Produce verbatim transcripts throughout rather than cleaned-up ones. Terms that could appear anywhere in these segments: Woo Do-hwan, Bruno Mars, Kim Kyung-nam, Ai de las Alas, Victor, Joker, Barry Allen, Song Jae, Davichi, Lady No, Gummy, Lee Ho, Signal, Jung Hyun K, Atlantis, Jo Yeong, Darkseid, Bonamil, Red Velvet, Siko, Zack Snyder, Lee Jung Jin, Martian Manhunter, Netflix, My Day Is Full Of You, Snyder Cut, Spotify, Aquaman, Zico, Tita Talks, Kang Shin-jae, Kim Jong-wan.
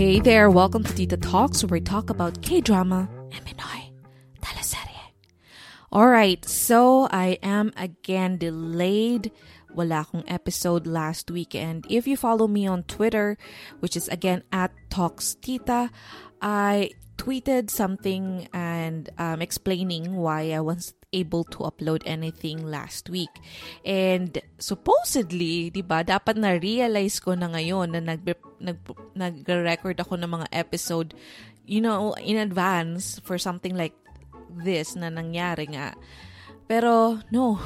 Hey there, welcome to Tita Talks, where we talk about K-drama and Pinoy teleserye. Alright, so I am again delayed. Wala akong episode last week. And if you follow me on Twitter, which is again at Talks Tita, I tweeted something and um, explaining why I wasn't able to upload anything last week. And supposedly, diba, dapat na-realize ko na ngayon na nag- nag- nag-record ako ng mga episode, you know, in advance for something like this na nangyari nga. Pero, no.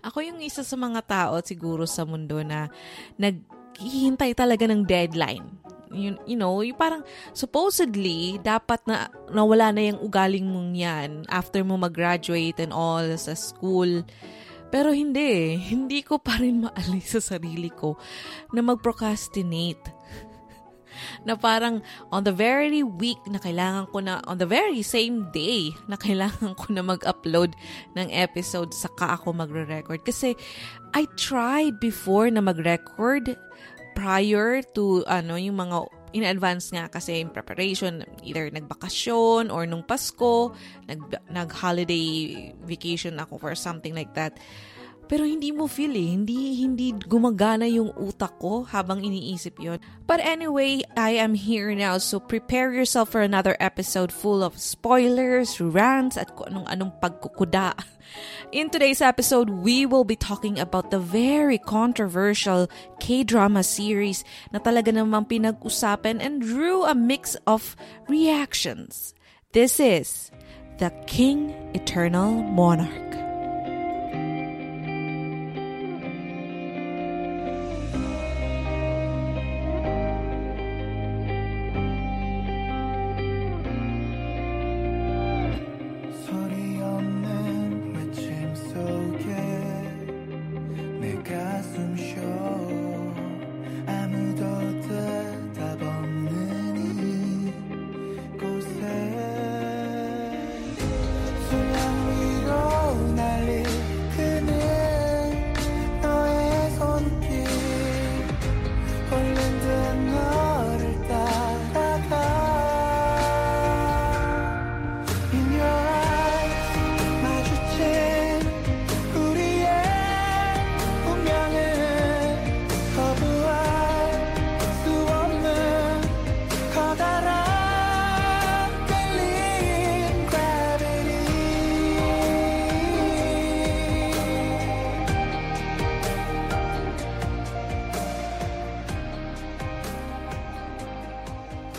Ako yung isa sa mga tao siguro sa mundo na naghihintay talaga ng deadline. You, you know, yung parang supposedly, dapat na nawala na yung ugaling mong yan after mo mag-graduate and all sa school. Pero hindi. Hindi ko pa rin maalay sa sarili ko na mag-procrastinate. Na parang on the very week na kailangan ko na, on the very same day na kailangan ko na mag-upload ng episode, saka ako magre-record. Kasi I tried before na mag-record prior to ano yung mga in advance nga kasi in preparation, either nagbakasyon or nung Pasko nag nag holiday vacation ako for something like that. Pero hindi mo feel eh. Hindi, hindi gumagana yung utak ko habang iniisip yon. But anyway, I am here now. So prepare yourself for another episode full of spoilers, rants, at kung anong-anong pagkukuda. In today's episode, we will be talking about the very controversial K-drama series na talaga namang pinag-usapan and drew a mix of reactions. This is The King Eternal Monarch.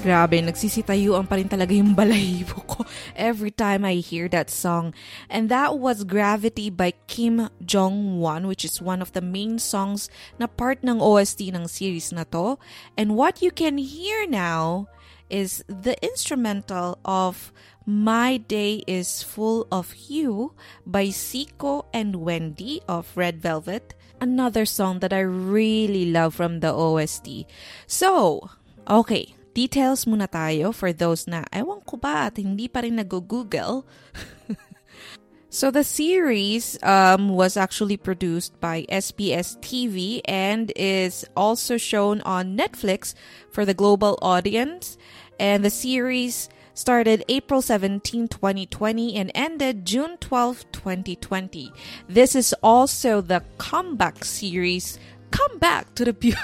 Grabe, nagsisitayuan pa rin talaga yung balahibo ko every time I hear that song. And that was Gravity by Kim Jong-wan, which is one of the main songs na part ng O S T ng series na to. And what you can hear now is the instrumental of My Day Is Full Of You by Siko and Wendy of Red Velvet. Another song that I really love from the O S T. So, okay. Details muna tayo for those na ewan ko ba at hindi pa rin nag-google. So the series um, was actually produced by S B S T V and is also shown on Netflix for the global audience. And the series started April seventeenth, twenty twenty and ended June twelfth, twenty twenty. This is also the comeback series. Come back to the beauty.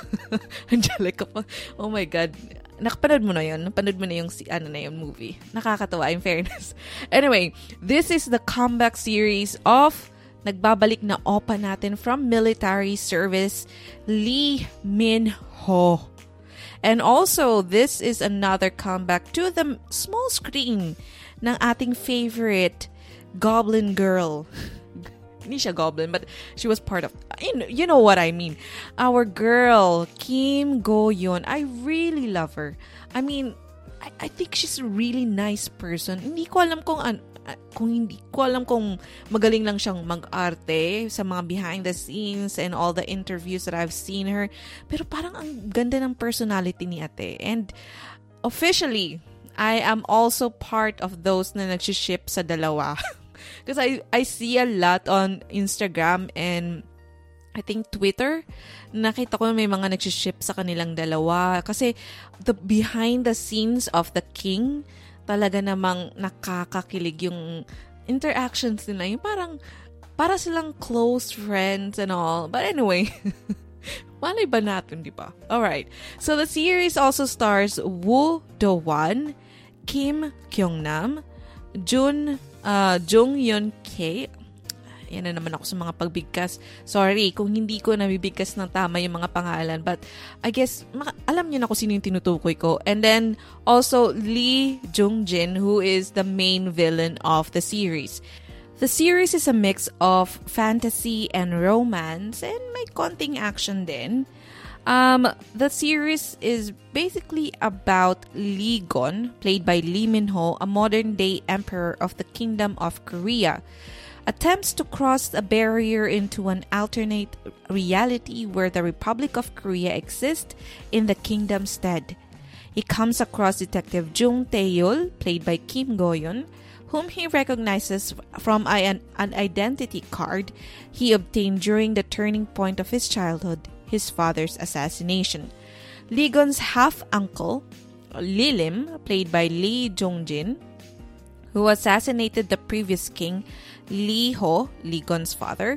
Angelica pa. Oh my God. Nakapanood mo na yun. Napanood mo na yung, ano na yung movie. Nakakatawa, in fairness. Anyway, this is the comeback series of Nagbabalik na opa natin from military service, Lee Min Ho. And also, this is another comeback to the small screen ng ating favorite Goblin girl. Hindi siya Goblin, but she was part of, you know what I mean. Our girl, Kim Go Eun. I really love her. I mean, I, I think she's a really nice person. Hindi ko alam kung ano. Kung hindi ko alam kung magaling lang siyang mag-arte sa mga behind the scenes and all the interviews that I've seen her. Pero parang ang ganda ng personality ni ate. And officially, I am also part of those na nagsiship sa dalawa. Because I, I see a lot on Instagram and I think Twitter. Nakita ko may mga nagsiship sa kanilang dalawa. Kasi the behind the scenes of the king, talaga namang nakakakilig yung interactions nila. Yung parang, para silang close friends and all. But anyway, malay ba natin, di ba? Alright. So the series also stars Woo Do-hwan, Kim Kyung-nam, Jun, uh, Jung Hyun K. Yan na naman ako sa mga pagbigkas. Sorry kung hindi ko nabibigkas ng tama yung mga pangalan. But I guess, maka- alam niyo na kung sino yung tinutukoy ko. And then, also Lee Jung Jin, who is the main villain of the series. The series is a mix of fantasy and romance. And may konting action din. Um, the series is basically about Lee Gon, played by Lee Min Ho, a modern-day emperor of the Kingdom of Korea. Attempts to cross a barrier into an alternate reality where the Republic of Korea exists in the kingdom's stead. He comes across Detective Jung Tae-eul, played by Kim Go Eun, whom he recognizes from an, an identity card he obtained during the turning point of his childhood, his father's assassination. Lee Gon's half-uncle, Lee Lim, played by Lee Jung Jin, who assassinated the previous king, Lee Ho, Lee Gon's father,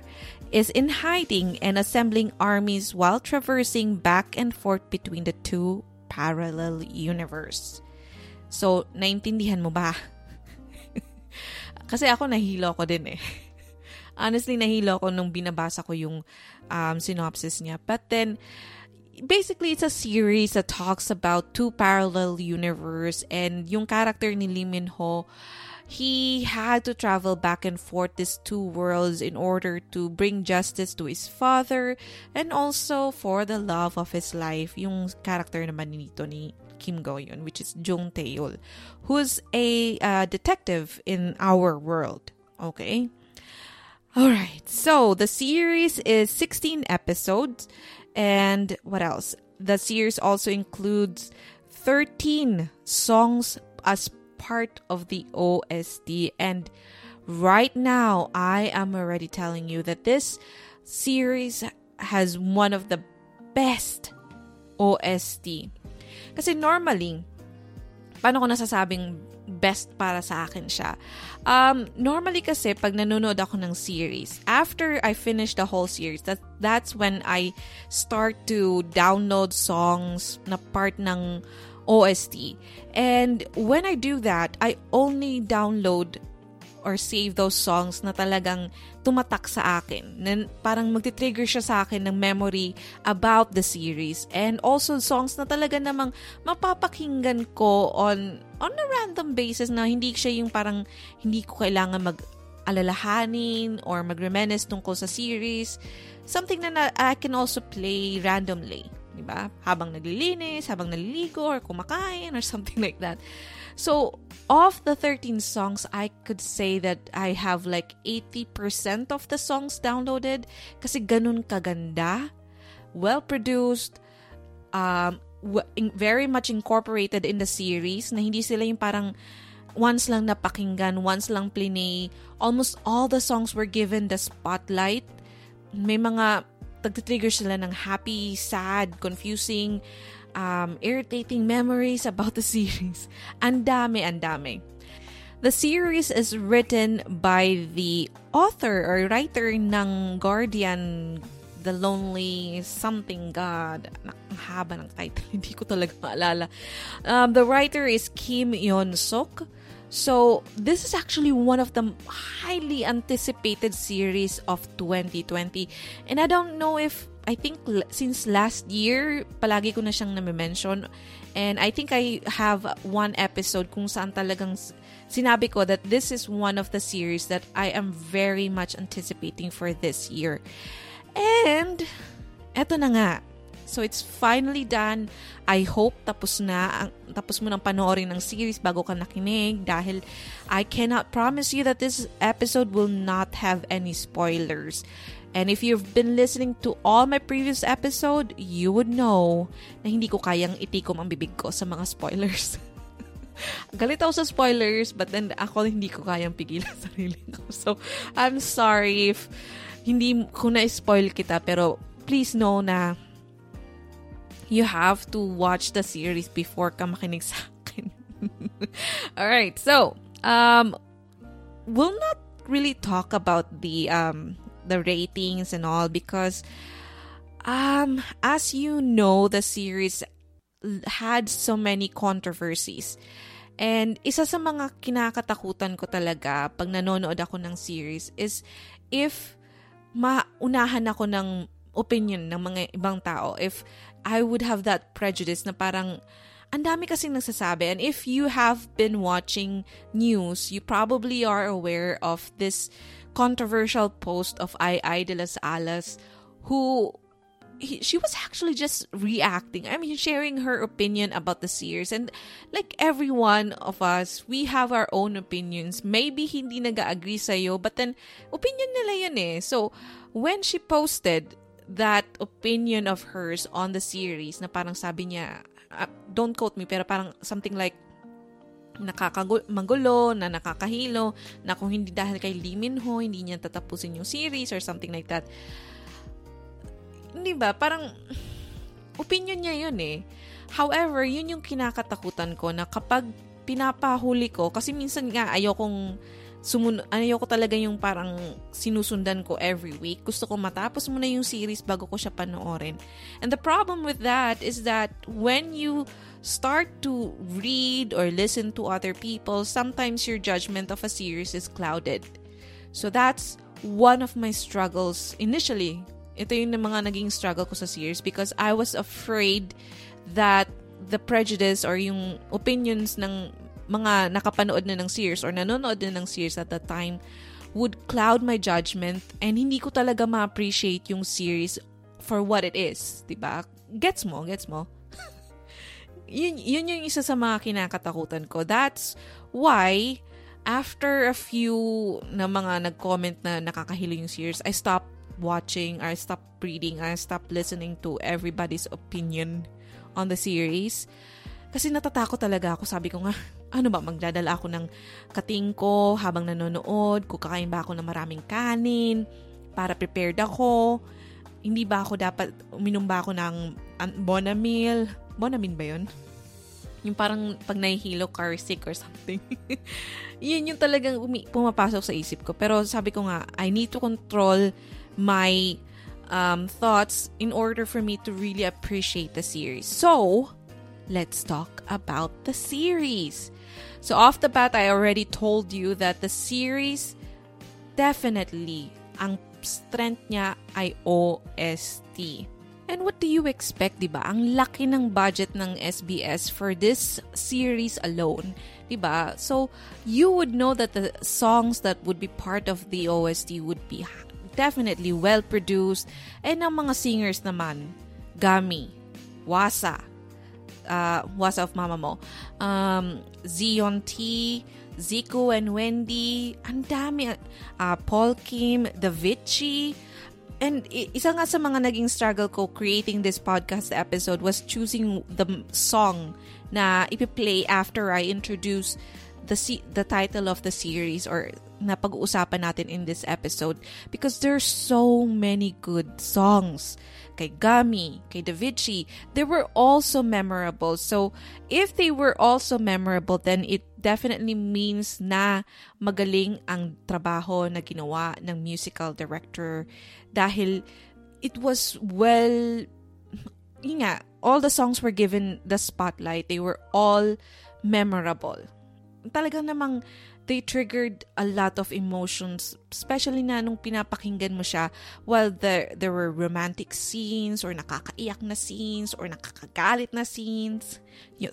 is in hiding and assembling armies while traversing back and forth between the two parallel universes. So, naintindihan mo ba? Kasi ako nahilo ko din eh. Honestly, nahilo ko nung binabasa ko yung um, synopsis niya. But then, basically, it's a series that talks about two parallel universes, and yung character ni Lee Min Ho, he had to travel back and forth these two worlds in order to bring justice to his father and also for the love of his life, yung character naman nito ni Kim Go Eun, which is Jung Tae-eul, who's a uh, detective in our world. Okay? Alright, so the series is sixteen episodes. And what else? The series also includes thirteen songs as part of the O S T. And right now, I am already telling you that this series has one of the best O S T. Kasi normally, paano ko nasasabing best para sa akin siya? Um, normally kasi, pag nanonood ako ng series, after I finish the whole series, that, that's when I start to download songs na part ng O S T. And when I do that, I only download or save those songs na talagang tumatak sa akin. Na parang magti-trigger siya sa akin ng memory about the series. And also songs na talaga namang mapapakinggan ko on on a random basis na hindi siya yung parang hindi ko kailangan mag-alalahanin or mag-reminisce tungkol sa series. Something na, na I can also play randomly. Diba? Habang naglilinis, habang naliligo, or kumakain, or something like that. So, of the thirteen songs, I could say that I have like eighty percent of the songs downloaded. Kasi ganun kaganda, well-produced, um, very much incorporated in the series, na hindi sila yung parang once lang napakinggan, once lang plinay. Almost all the songs were given the spotlight. May mga nagtitrigger sila ng happy, sad, confusing, um, irritating memories about the series. Andami, andami. The series is written by the author or writer ng Guardian, The Lonely Something God. Ang haba ng title. Hindi ko talaga maalala. Um, the writer is Kim Yon Suk. So, this is actually one of the highly anticipated series of twenty twenty. And I don't know if, I think since last year, palagi ko na siyang nami-mention. And I think I have one episode kung saan talagang sinabi ko that this is one of the series that I am very much anticipating for this year. And, eto na nga. So, it's finally done. I hope tapos na, ang, tapos mo nang panoorin ng series bago ka nakinig dahil I cannot promise you that this episode will not have any spoilers. And if you've been listening to all my previous episode, you would know na hindi ko kayang itikom ang bibig ko sa mga spoilers. Galit ako sa spoilers, but then ako hindi ko kayang pigilan sarili ko. So, I'm sorry if hindi ko na-spoil kita, pero please know na you have to watch the series before ka makinig sa akin. Alright, so, um, we'll not really talk about the, um, the ratings and all because, um, as you know, the series had so many controversies. And isa sa mga kinakatakutan ko talaga pag nanonood ako ng series is if maunahan ako ng opinion ng mga ibang tao, if I would have that prejudice na parang ang dami kasing nagsasabi. And if you have been watching news, you probably are aware of this controversial post of Ai de las Alas, who he, she was actually just reacting. I mean, sharing her opinion about the series. And like every one of us, we have our own opinions. Maybe hindi nag-agree sa'yo, but then opinion nila yun eh. So, when she posted that opinion of hers on the series na parang sabi niya, uh, don't quote me, pero parang something like nakakagulo, na nakakahilo, na kung hindi dahil kay Lee Min Ho, hindi niya tatapusin yung series or something like that. Hindi ba? Parang opinion niya yun eh. However, yun yung kinakatakutan ko na kapag pinapahuli ko, kasi minsan nga ayokong Sumun- ayoko talaga yung parang sinusundan ko every week. Gusto ko matapos muna yung series bago ko siya panoorin. And the problem with that is that when you start to read or listen to other people, sometimes your judgment of a series is clouded. So that's one of my struggles initially. Ito yung mga naging struggle ko sa series because I was afraid that the prejudice or yung opinions ng mga nakapanood na ng series or nanonood na ng series at the time would cloud my judgment and hindi ko talaga ma-appreciate yung series for what it is. Diba? Gets mo? Gets mo? yun, yun yung isa sa mga kinakatakutan ko. That's why after a few na mga nag-comment na nakakahilo yung series, I stopped watching, I stopped reading, I stopped listening to everybody's opinion on the series. Kasi natatakot talaga ako. Sabi ko nga, ano ba, magdadala ako ng kating ko habang nanonood? Kukakain ba ako ng maraming kanin? Para prepared ako? Hindi ba ako dapat, uminom ba ako ng Bonamil? Bonamil ba yun? Yung parang pag nahihilo, car sick or something. Yun yung talagang umi- pumapasok sa isip ko. Pero sabi ko nga, I need to control my um, thoughts in order for me to really appreciate the series. So, let's talk about the series. So off the bat, I already told you that the series definitely ang strength niya ay O S T. And what do you expect, diba? Ang laki ng budget ng S B S for this series alone, diba? So you would know that the songs that would be part of the O S T would be definitely well produced. And ang mga singers naman, Gummy, Wasa, Uh, What's Up Mama Mo, um, Zion T, Zico and Wendy, ang dami, uh, Paul Kim, Davichi. And isa nga sa mga naging struggle ko creating this podcast episode was choosing the song na ipi-play after I introduce the se- the title of the series or na pag-uusapan natin in this episode, because there's so many good songs. Kay Gummy, kay Davichi, they were also memorable. So, if they were also memorable, then it definitely means na magaling ang trabaho na ginawa ng musical director dahil it was well, yun nga, all the songs were given the spotlight. They were all memorable. talagang namang they triggered a lot of emotions, especially na nung pinapakinggan mo siya while there, there were romantic scenes or nakakaiyak na scenes or nakakagalit na scenes.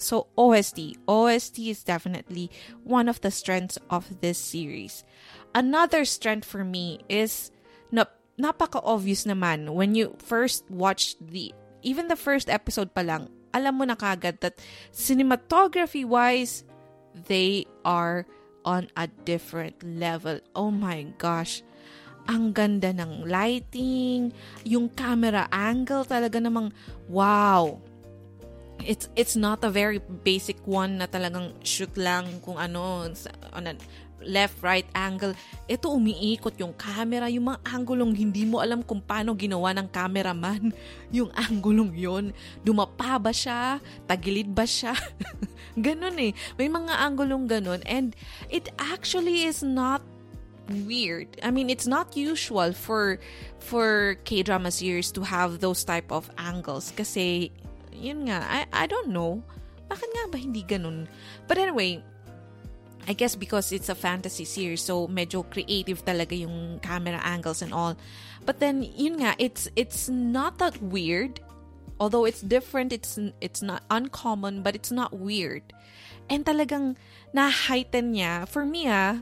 So O S T. O S T is definitely one of the strengths of this series. Another strength for me is na, napaka-obvious naman when you first watch the, even the first episode pa lang, alam mo na kagad that cinematography-wise, they are on a different level. Oh my gosh. Ang ganda ng lighting, yung camera angle talaga namang wow. It's it's not a very basic one na talagang shoot lang kung ano on a left right angle. Ito umiikot yung camera, yung mga anggulong hindi mo alam kung paano ginawa ng cameraman yung anggulong yon. Dumapa ba siya? Tagilid ba siya? Ganon eh. May mga anggulong ganon, and it actually is not weird. I mean, it's not usual for for K-drama series to have those type of angles kasi yun nga, I, I don't know. Bakit nga ba hindi ganon? But anyway, I guess because it's a fantasy series, so medyo creative talaga yung camera angles and all. But then, yun nga, it's it's not that weird. Although it's different, it's it's not uncommon, but it's not weird. And talagang na-heighten niya. For me, ah,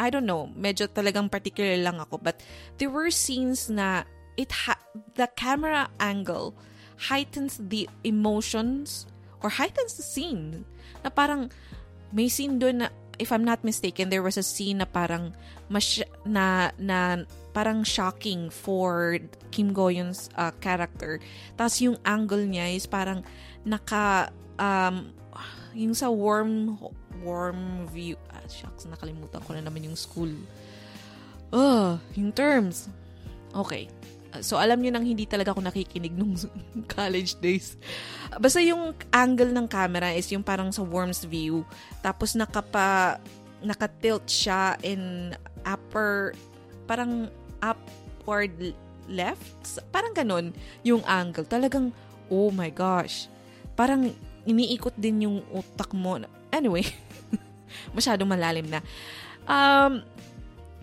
I don't know, medyo talagang particular lang ako. But there were scenes na it ha- the camera angle heightens the emotions or heightens the scene. Na parang may scene doon na, if I'm not mistaken, there was a scene na parang mas na na parang shocking for Kim Go Eun's uh, character. Tapos yung angle niya is parang naka um yung sa warm warm view. Ah, shucks, nakalimutan ko na naman yung school. Oh, yung terms. Okay. So alam niyo nang hindi talaga ako nakikinig nung college days. Basta yung angle ng camera is yung parang sa worm's view. Tapos nakapa nakatilt siya in upper, parang upward left. Parang ganun yung angle. Talagang oh my gosh. Parang iniikot din yung utak mo. Anyway, masyadong malalim na. Um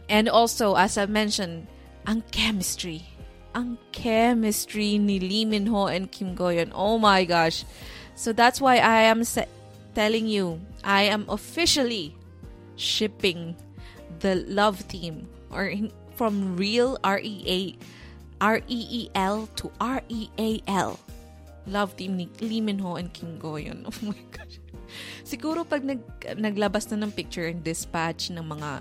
and also as I mentioned, ang chemistry ang chemistry ni Lee Min Ho and Kim Go Eun. Oh my gosh. So that's why I am se- telling you, I am officially shipping the love team or in, from real R E A R E E L to R E A L. Love team ni Lee Min Ho and Kim Go Eun. Oh my gosh. Siguro pag nag, naglabas na ng picture and dispatch ng mga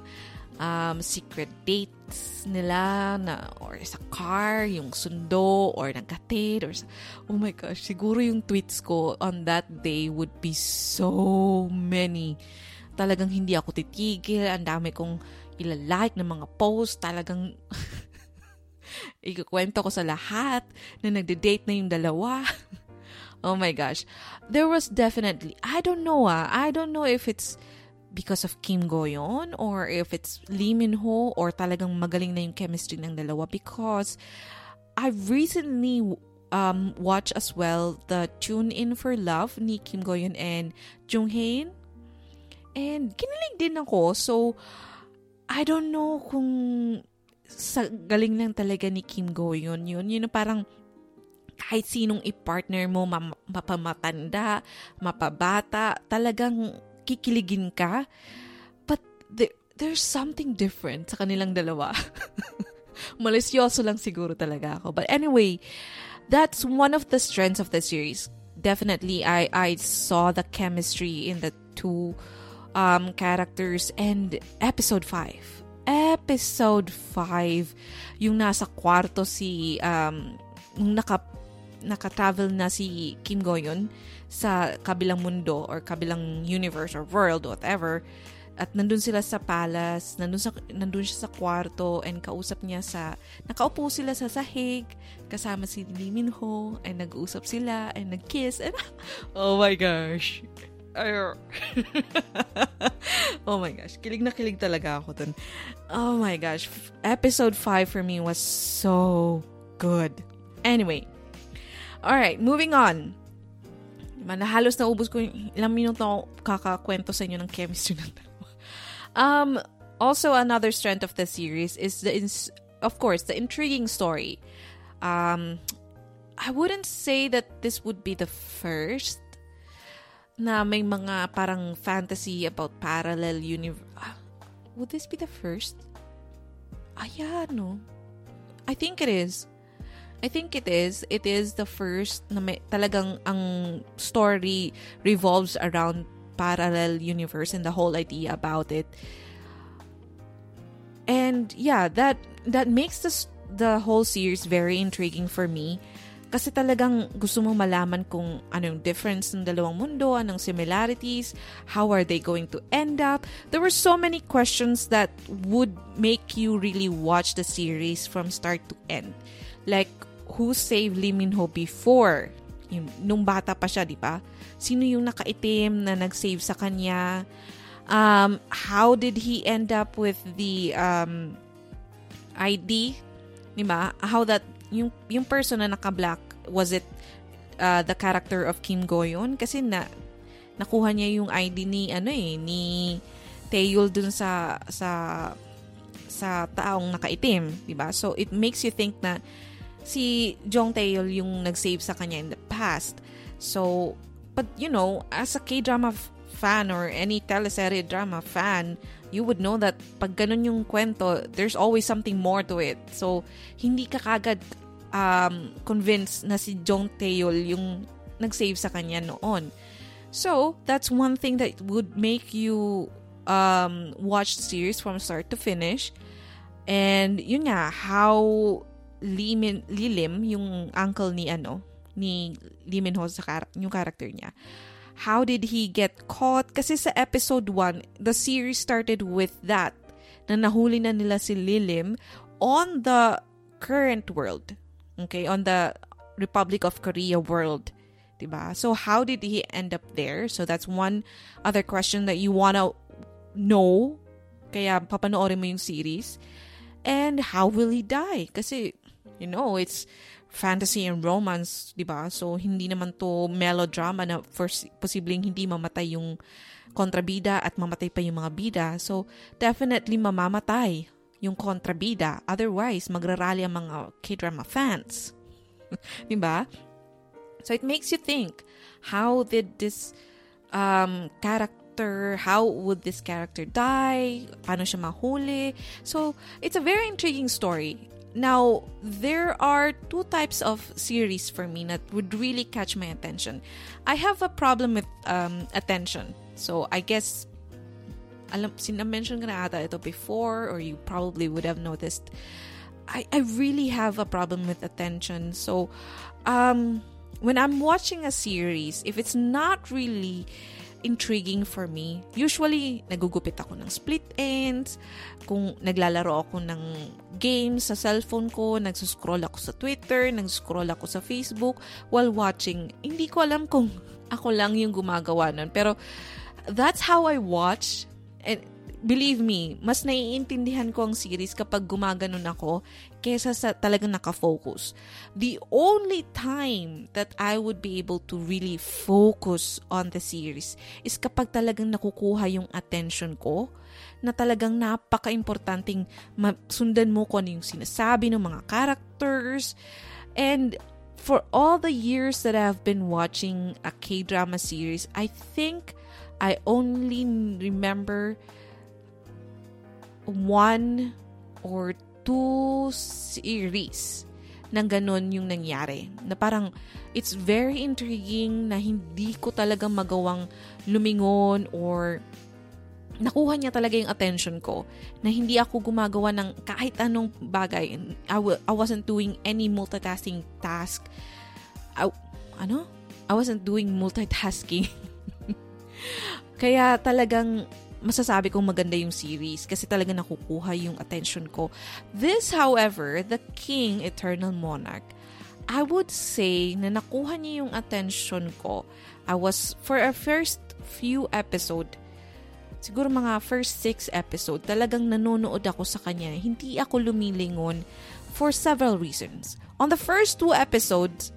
Um, secret dates nila na or sa car, yung sundo or nagkatid or sa, oh my gosh, siguro yung tweets ko on that day would be so many. Talagang hindi ako titigil. Ang dami kong ilalike ng mga posts. Talagang ikukwento ko sa lahat na nagde-date na yung dalawa. Oh my gosh. There was definitely, I don't know ah, I don't know if it's because of Kim Go Eun or if it's Lee Min Ho or talagang magaling na yung chemistry ng dalawa, because I've recently um, watched as well the Tune In for Love ni Kim Go Eun and Jung Hyun, and kinilig din ako. So I don't know kung sa galing lang talaga ni Kim Go Eun yun, yun parang kahit sinong i-partner mo, mapamatanda, mapabata, talagang kikiligin ka, but there, there's something different sa kanilang dalawa. Malisyoso lang siguro talaga ako. But anyway, that's one of the strengths of the series. Definitely, I I saw the chemistry in the two um, characters. And episode five. Episode five, yung nasa kwarto si, um, yung naka, naka-travel na si Kim Go Eun sa kabilang mundo or kabilang universe or world or whatever, at nandun sila sa palace, nandun, sa, nandun siya sa kwarto, and kausap niya sa, nakaupo sila sa sahig kasama si Lee Min Ho, and nag-uusap sila and nag-kiss and oh my gosh. Oh my gosh, kilig na kilig talaga ako dun. Oh my gosh, episode five for me was so good. Anyway, alright, moving on. halos naubos ko yung ilang minuto ako kakakwento sa inyo ng chemistry ng dalawa. Um, also, another strength of the series is, the ins- of course, the intriguing story. Um, I wouldn't say that this would be the first na may mga parang fantasy about parallel universe. Uh, would this be the first? Ah, yeah, no. I think it is. I think it is. It is the first na may, talagang ang story revolves around parallel universe and the whole idea about it. And yeah, that that makes the the whole series very intriguing for me. Kasi talagang gusto mong malaman kung anong difference ng dalawang mundo, anong similarities, how are they going to end up. There were so many questions that would make you really watch the series from start to end. Like, who saved Lee Min Ho before? Yung, nung bata pa siya, di ba? Sino yung nakaitim na nag-save sa kanya? Um, how did he end up with the um, I D? Di ba? How that yung yung person na naka-black, was it uh, the character of Kim Go Eun? Kasi na nakuha niya yung I D ni ano eh ni Tae-eul dun sa sa sa taong nakaitim, di ba? So it makes you think na si Jung Tae-eul yung nag-save sa kanya in the past. So but you know, as a K-drama f- fan or any teleserye drama fan, you would know that pag ganun yung kwento, there's always something more to it. So, hindi ka kagad um, convinced na si Jung Tae-eul yung nag-save sa kanya noon. So, that's one thing that would make you um, watch the series from start to finish. And, yun nga, how Lee, Min, Lee Lim, yung uncle ni, ano, ni Lee Min Ho, sa kar- yung character niya, how did he get caught? Kasi sa episode one, the series started with that. Na nahuli na nila si Lee Lim on the current world. Okay? On the Republic of Korea world. Diba? So, how did he end up there? So, that's one other question that you wanna know. Kaya papanoorin mo yung series. And how will he die? Kasi, you know, it's fantasy and romance, diba? So, hindi naman to melodrama na first, posibleng hindi mamatay yung kontrabida at mamatay pa yung mga bida. So, definitely mamamatay yung kontrabida. Otherwise, magrarally ang mga K-drama fans. Diba? So, it makes you think, how did this um, character, how would this character die? Paano siya mahuli? So, it's a very intriguing story. Now, there are two types of series for me that would really catch my attention. I have a problem with um, attention. So, I guess, alam, sinamention ko na ata ito before, or you probably would have noticed. I, I really have a problem with attention. So, um, when I'm watching a series, if it's not really intriguing for me, usually nagugupit ako ng split ends, kung naglalaro ako ng games sa cellphone ko, nagsuscroll ako sa Twitter, nagsuscroll ako sa Facebook while watching. Hindi ko alam kung ako lang yung gumagawa nun, pero that's how I watch. And believe me, mas naiintindihan ko ang series kapag gumaganon ako kesa sa talagang nakafocus. The only time that I would be able to really focus on the series is kapag talagang nakukuha yung attention ko na talagang napaka-importanting sundan mo kung ano yung sinasabi ng mga characters. And for all the years that I've been watching a K-drama series, I think I only remember one or two series na ganun yung nangyari. Na parang, it's very intriguing na hindi ko talaga magawang lumingon or nakuha niya talaga yung attention ko. Na hindi ako gumagawa ng kahit anong bagay. I, w- I wasn't doing any multitasking task. I, ano? I wasn't doing multitasking. Kaya talagang masasabi kong maganda yung series kasi talaga nakukuha yung attention ko. This, however, The King Eternal Monarch, I would say na nakuha niya yung attention ko. I was, for a first few episode, siguro mga first six episode, talagang nanonood ako sa kanya. Hindi ako lumilingon for several reasons. On the first two episodes,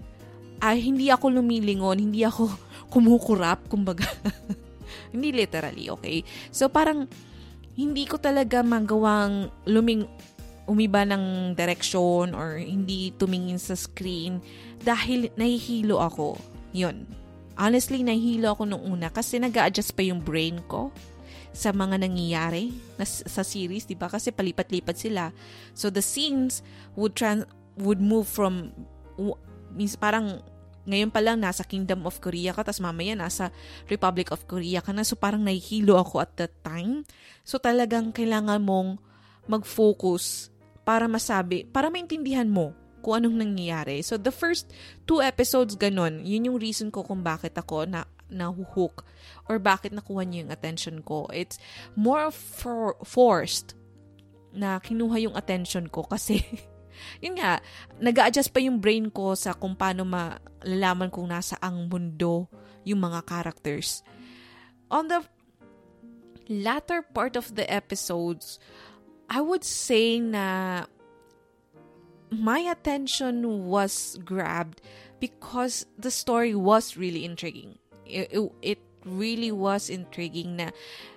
ah, hindi ako lumilingon, hindi ako kumukurap, kumbaga. Hindi literally, okay? So, parang hindi ko talaga magawang luming, umiba ng direction or hindi tumingin sa screen dahil nahihilo ako. Yun. Honestly, nahihilo ako nung una kasi nag-a-adjust pa yung brain ko sa mga nangyayari na, sa series, di ba? Kasi palipat-lipat sila. So, the scenes would trans- would move from... W- means parang ngayon pa lang nasa Kingdom of Korea ka, tas mamaya nasa Republic of Korea ka na. So, parang nahihilo ako at that time. So, talagang kailangan mong mag-focus para masabi, para maintindihan mo kung anong nangyayari. So, the first two episodes, ganun. Yun yung reason ko kung bakit ako na nahuhook or bakit nakuha niyo yung attention ko. It's more for forced na kinuha yung attention ko kasi yun nga, nag-a-adjust pa yung brain ko sa kung paano malalaman kung nasa ang mundo yung mga characters. On the latter part of the episodes, I would say na my attention was grabbed because the story was really intriguing. It, it, it really was intriguing na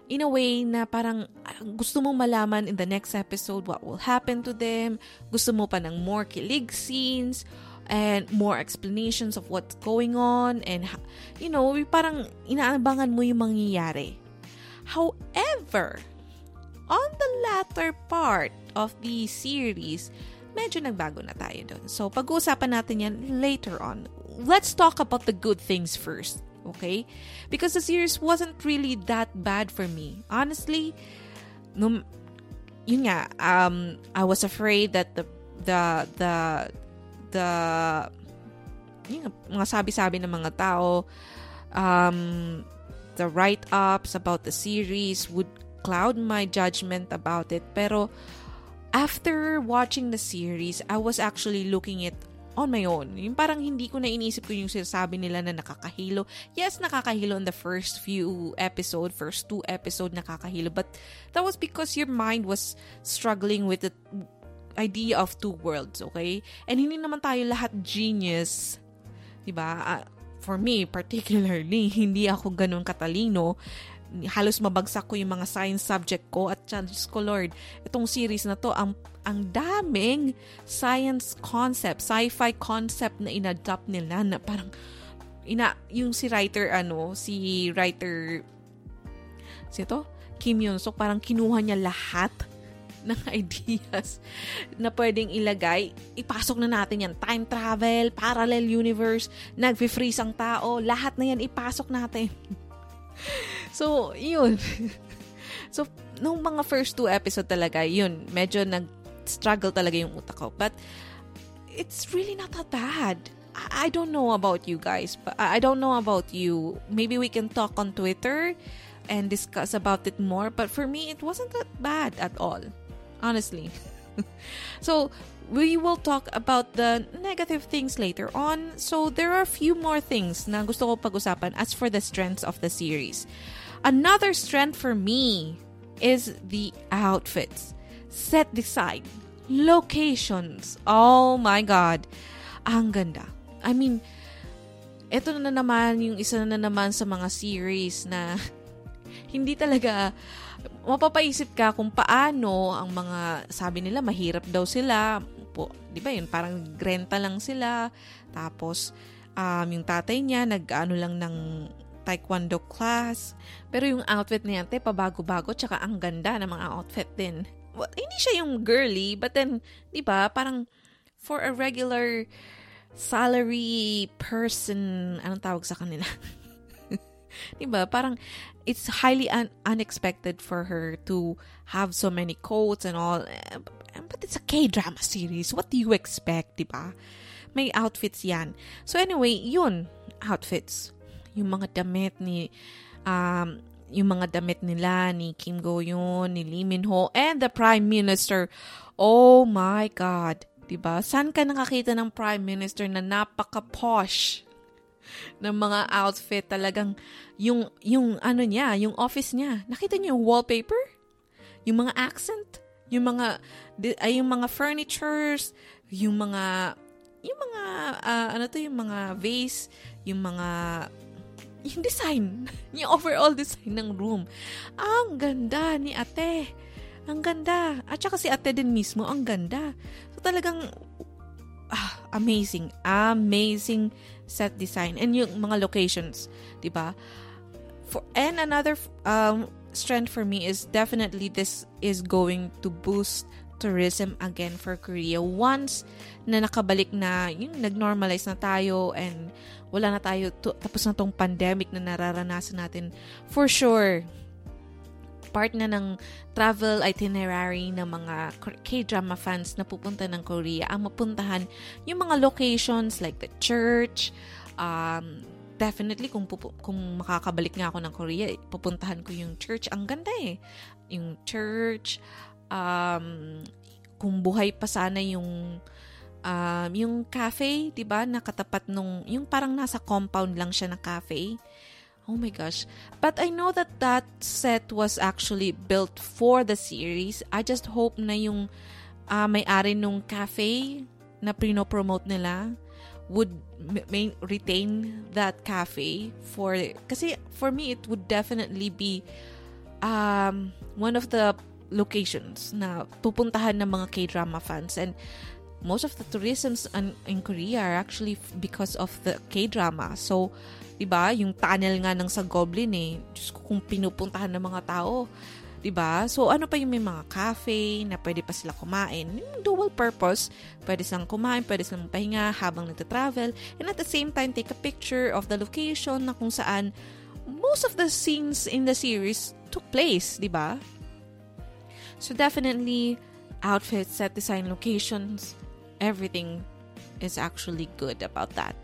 in a way na parang gusto mong malaman in the next episode what will happen to them. Gusto mo pa ng more kilig scenes and more explanations of what's going on and, you know, parang inaabangan mo yung mangyayari. However, on the latter part of the series, medyo nagbago na tayo dun. So, pag-uusapan natin yan later on. Let's talk about the good things first. Okay? Because the series wasn't really that bad for me. Honestly, no, yun nga, um, I was afraid that the, the, the, the, yun nga, mga sabi-sabi ng mga tao, um, the write-ups about the series would cloud my judgment about it. Pero, after watching the series, I was actually looking at on my own. Yung parang hindi ko na iniisip ko yung sinasabi nila na nakakahilo. Yes, nakakahilo on the first few episode, first two episode nakakahilo. But that was because your mind was struggling with the idea of two worlds, okay? And hindi naman tayo lahat genius. Diba? Uh, for me, particularly, hindi ako ganun katalino. Halos mabagsak ko yung mga science subject ko at chance ko, Lord, itong series na to, ang, ang daming science concept, sci-fi concept na in-adopt nila na parang, ina, yung si writer, ano, si writer, si ito, Kim Yon Suk, parang kinuha niya lahat ng ideas na pwedeng ilagay. Ipasok na natin yan. Time travel, parallel universe, nag-freeze ang tao, lahat na yan, ipasok natin. So, yun. So, nung mga first two episode talaga, yun, medyo nag-struggle talaga yung utak ko. But, it's really not that bad. I, I don't know about you guys. But I don't know about you. Maybe we can talk on Twitter and discuss about it more. But for me, it wasn't that bad at all. Honestly. So, we will talk about the negative things later on. So, there are a few more things na gusto ko pag-usapan as for the strengths of the series. Another strength for me is the outfits, set design, locations. Oh my God! Ang ganda. I mean, eto na naman yung isa na naman sa mga series na hindi talaga... mapapaisip ka kung paano ang mga, sabi nila, mahirap daw sila. Po, di ba yun? Parang grenta lang sila. Tapos, um, yung tatay niya, nag-ano lang ng taekwondo class. Pero yung outfit niya, te, pabago-bago. Tsaka ang ganda ng mga outfit din. Well, hindi siya yung girly, but then, di ba, parang for a regular salary person, anong tawag sa kanila? Diba? Parang it's highly un- unexpected for her to have so many coats and all. But it's a K-drama series. What do you expect, diba? May outfits yan. So anyway, yun, outfits. Yung mga damit ni um yung mga damit nila ni Kim Go Eun, ni Lee Min Ho and the Prime Minister. Oh my God, diba? Saan ka nakakita ng Prime Minister na napaka-posh ng mga outfit? Talagang yung yung ano niya, yung office niya, nakita niyo yung wallpaper, yung mga accent, yung mga ay yung mga furnitures, yung mga yung mga, uh, ano to, yung mga vase, yung mga, yung design, yung overall design ng room. Ang ganda ni ate. Ang ganda. At saka si ate din mismo, ang ganda. So talagang, ah, amazing. Amazing set design. And yung mga locations, diba? For, and another um, strength for me is definitely this is going to boost tourism again for Korea once na nakabalik na yung nag-normalize na tayo and wala na tayo to, tapos na tong pandemic na nararanasan natin. For sure, part na ng travel itinerary ng mga K-drama fans na pupunta ng Korea ang mapuntahan yung mga locations like the church. um Definitely, kung, pupu- kung makakabalik nga ako ng Korea, pupuntahan ko yung church. Ang ganda eh. Yung church, um, kung buhay pa sana yung, um, yung cafe, diba, nakatapat nung, yung parang nasa compound lang siya na cafe. Oh my gosh. But I know that that set was actually built for the series. I just hope na yung uh, may-ari nung cafe na pinopromote nila would may retain that cafe for, kasi for me it would definitely be um one of the locations na pupuntahan ng mga K-drama fans, and most of the tourisms in, in Korea are actually because of the K-drama. So diba yung tunnel nga ng sa Goblin eh, just kung pinupuntahan ng mga tao, diba? So ano pa yung may mga cafe na pwede pa sila kumain, yung dual purpose, pwede silang kumain, pwede silang pahinga habang nagtatravel, and at the same time take a picture of the location na kung saan most of the scenes in the series took place, diba? So definitely outfits, set design, locations, everything is actually good about that.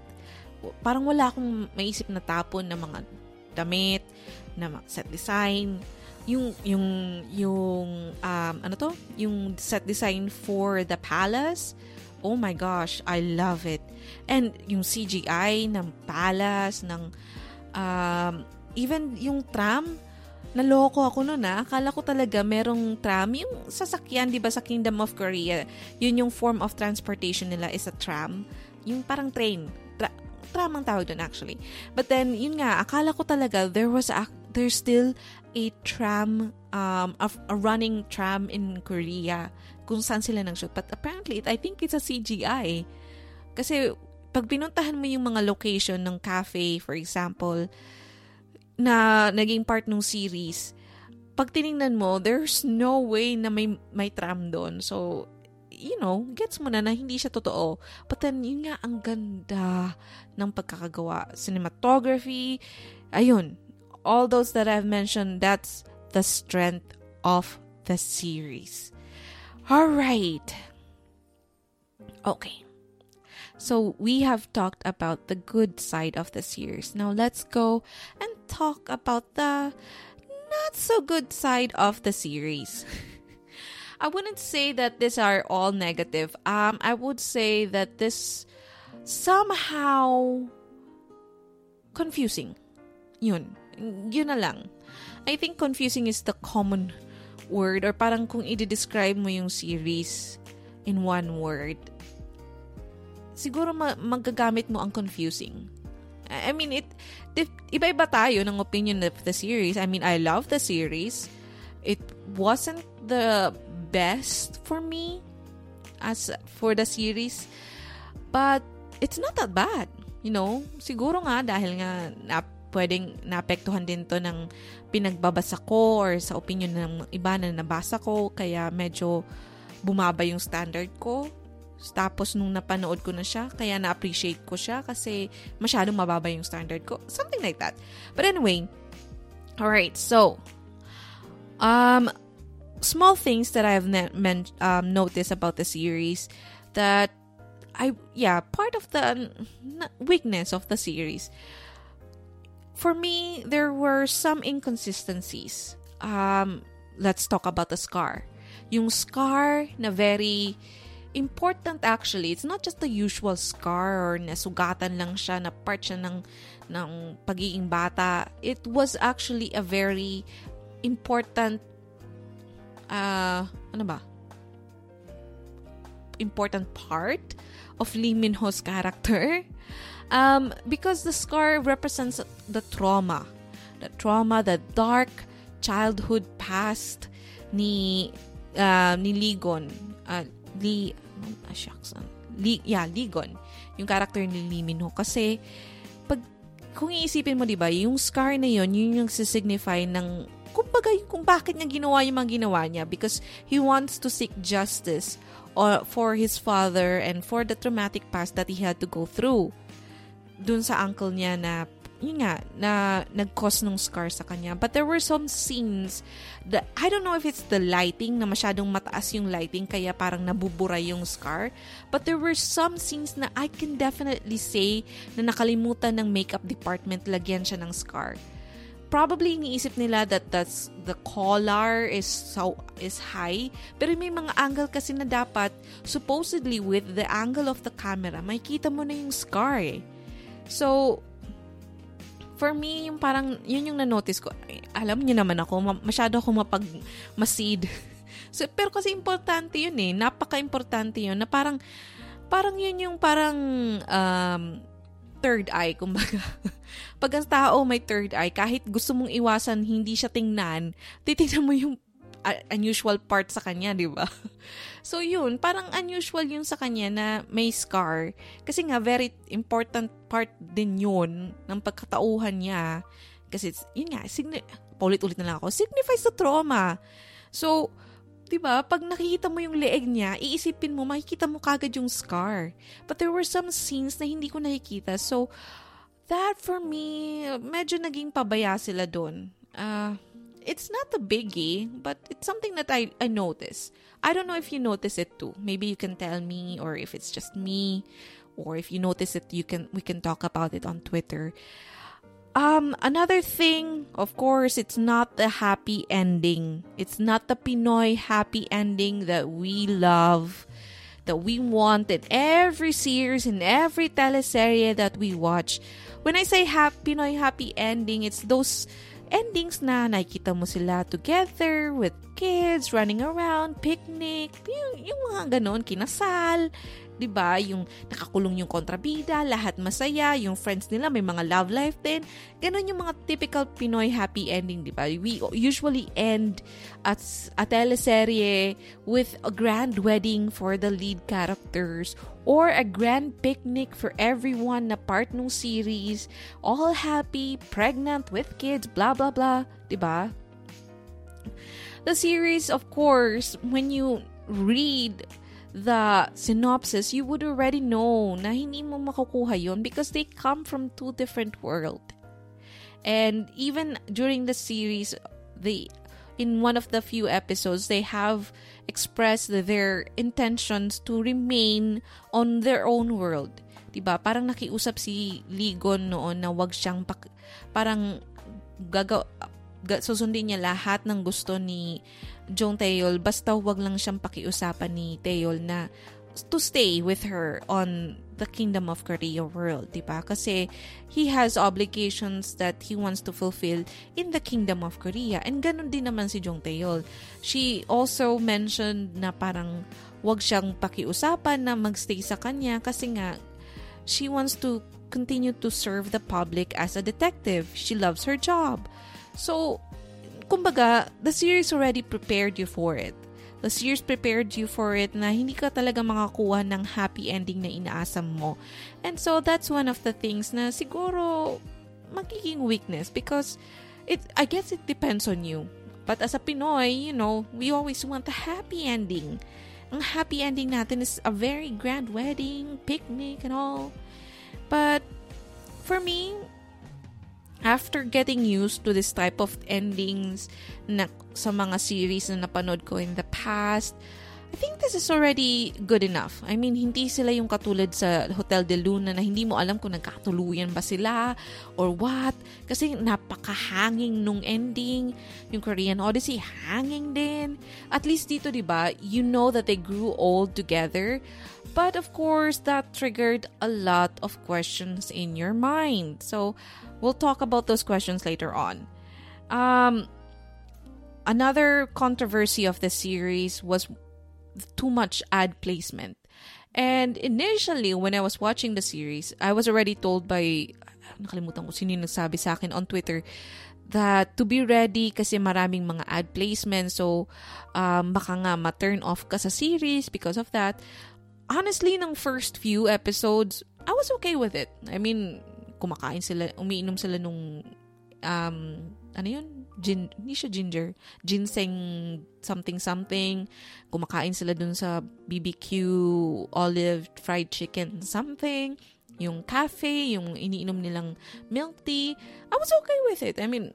Parang wala akong maisip na tapon ng mga damit, na set design, yung yung yung um ano to yung set design for the palace. Oh my gosh, I love it. And yung C G I ng palace, ng um even yung tram, naloko ako noon ah. Akala ko talaga merong tram, yung sasakyan, di ba, sa Kingdom of Korea yun yung form of transportation nila is a tram, yung parang train, Tra- tram ang tawag doon actually. But then yun nga, akala ko talaga there was a, there's still a tram, um, a, a running tram in Korea kung saan sila nang shoot. But apparently, it, I think it's a C G I. Kasi pag pinuntahan mo yung mga location ng cafe, for example, na naging part ng series, pag tinignan mo, there's no way na may, may tram doon. So, you know, gets mo na na hindi siya totoo. But then, yun nga, ang ganda ng pagkakagawa. Cinematography, ayun. All those that I've mentioned, that's the strength of the series. All right. Okay. So we have talked about the good side of the series. Now let's go and talk about the not so good side of the series. I wouldn't say that these are all negative. Um, I would say that this somehow confusing. Yun. Yun na lang. I think confusing is the common word, or parang kung i-describe mo yung series in one word, siguro mag- magagamit mo ang confusing. I mean, it iba-iba tayo ng opinion of the series. I mean, I love the series. It wasn't the best for me as for the series, but it's not that bad. You know, siguro nga dahil nga nap- pwedeng naapektuhan din to ng pinagbabasa ko or sa opinion ng iba na nabasa ko, kaya medyo bumaba yung standard ko. Tapos nung napanood ko na siya, kaya na-appreciate ko siya kasi masyadong mababa yung standard ko. Something like that. But anyway, alright, so um, small things that I've ne- men- um, noticed about the series that I, yeah, part of the weakness of the series. For me, there were some inconsistencies. Um, let's talk about the scar. Yung scar na very important actually. It's not just the usual scar or nasugatan lang siya, na part siya ng, ng pagiging bata. It was actually a very important, uh, ano ba? Important part of Lee Min Ho's character, um, because the scar represents the trauma, the trauma, the dark childhood past ni uh, ni Lee Gon, uh, Lee, ah, shucks, Lee, yeah, Lee Gon, yung character ni Lee Min Ho. Kasi pag kung iisipin mo, di ba, yung scar na yun, yun yung signify ng kumbaga kung bakit niya ginawa yung mga ginawa niya, because he wants to seek justice or for his father and for the traumatic past that he had to go through dun sa uncle niya na yun nga, na nag-cause ng scar sa kanya. But there were some scenes that, I don't know if it's the lighting, na masyadong mataas yung lighting kaya parang nabubura yung scar, but there were some scenes na I can definitely say na nakalimutan ng makeup department, lagyan siya ng scar. Probably iniisip nila that that's, the collar is so is high, pero may mga angle kasi na dapat supposedly with the angle of the camera makita mo na yung scar eh. So for me yung parang yun yung na-notice ko. Ay, alam niyo naman ako, masyado akong mapagmasid. So pero kasi importante yun eh, napaka-importante yun na parang parang yun yung parang um third eye, kumbaga. Pag ang tao may third eye, kahit gusto mong iwasan, hindi siya tingnan, titignan mo yung unusual part sa kanya, di ba? So yun, parang unusual yun sa kanya na may scar. Kasi nga, very important part din yun ng pagkatauhan niya. Kasi yun nga, signi- paulit-ulit na lang ako, signifies the trauma. So, diba, pag nakikita mo yung leeg niya, iisipin mo, makikita mo kagad yung scar. But there were some scenes na hindi ko nakikita. So, that for me, medyo naging pabaya sila dun. Uh, it's not a biggie, but it's something that I, I noticed. I don't know if you notice it too. Maybe you can tell me, or if it's just me, or if you notice it, you can we can talk about it on Twitter. Um, another thing, of course, it's not the happy ending. It's not the Pinoy happy ending that we love, that we want in every series, in every teleserye that we watch. When I say happy, Pinoy happy ending, it's those endings na nakikita mo sila together with kids, running around, picnic, yung, yung mga ganon, kinasal. Diba? Yung nakakulong yung kontrabida, lahat masaya, yung friends nila, may mga love life din. Ganon yung mga typical Pinoy happy ending, diba? We usually end at a teleserye with a grand wedding for the lead characters or a grand picnic for everyone na part ng series. All happy, pregnant, with kids, blah, blah, blah. Diba? The series, of course, when you read the synopsis, you would already know na hindi mo makukuha yun because they come from two different worlds. And even during the series, they, in one of the few episodes, they have expressed their intentions to remain on their own world. Diba? Parang nakiusap si Lee Gon noon na wag siyang pak- parang gagaw susundin niya lahat ng gusto ni Jung Tae-eul, basta wag lang siyang pakiusapan ni Tae-eul na to stay with her on the Kingdom of Korea world, diba? Kasi he has obligations that he wants to fulfill in the Kingdom of Korea. And ganun din naman si Jung Tae-eul. She also mentioned na parang wag siyang pakiusapan na magstay sa kanya kasi nga she wants to continue to serve the public as a detective. She loves her job. So, kumbaga, the series already prepared you for it. The series prepared you for it na hindi ka talaga makakuha ng happy ending na inaasam mo. And so, that's one of the things na siguro magiging weakness because it, I guess it depends on you. But as a Pinoy, you know, we always want a happy ending. Ang happy ending natin is a very grand wedding, picnic, and all. But for me, after getting used to this type of endings na, sa mga series na napanood ko in the past, I think this is already good enough. I mean, hindi sila yung katulad sa Hotel de Luna na hindi mo alam kung nagkatuluyan ba sila or what. Kasi napaka-hanging nung ending. Yung Korean Odyssey, hanging din. At least dito, diba, you know that they grew old together. But of course, that triggered a lot of questions in your mind. So, we'll talk about those questions later on. Um, another controversy of the series was too much ad placement. And initially, when I was watching the series, I was already told by, nakalimutan ko sino yung nagsabi sa akin on Twitter, that to be ready kasi maraming mga ad placements, so um, baka nga ma-turn off ka sa series because of that. Honestly, ng first few episodes, I was okay with it. I mean, kumakain sila, umiinom sila nung, um, ano yun? Gin, hindi siya ginger. Ginseng something-something. Kumakain sila dun sa B B Q, olive, fried chicken, something. Yung cafe, yung iniinom nilang milk tea. I was okay with it. I mean,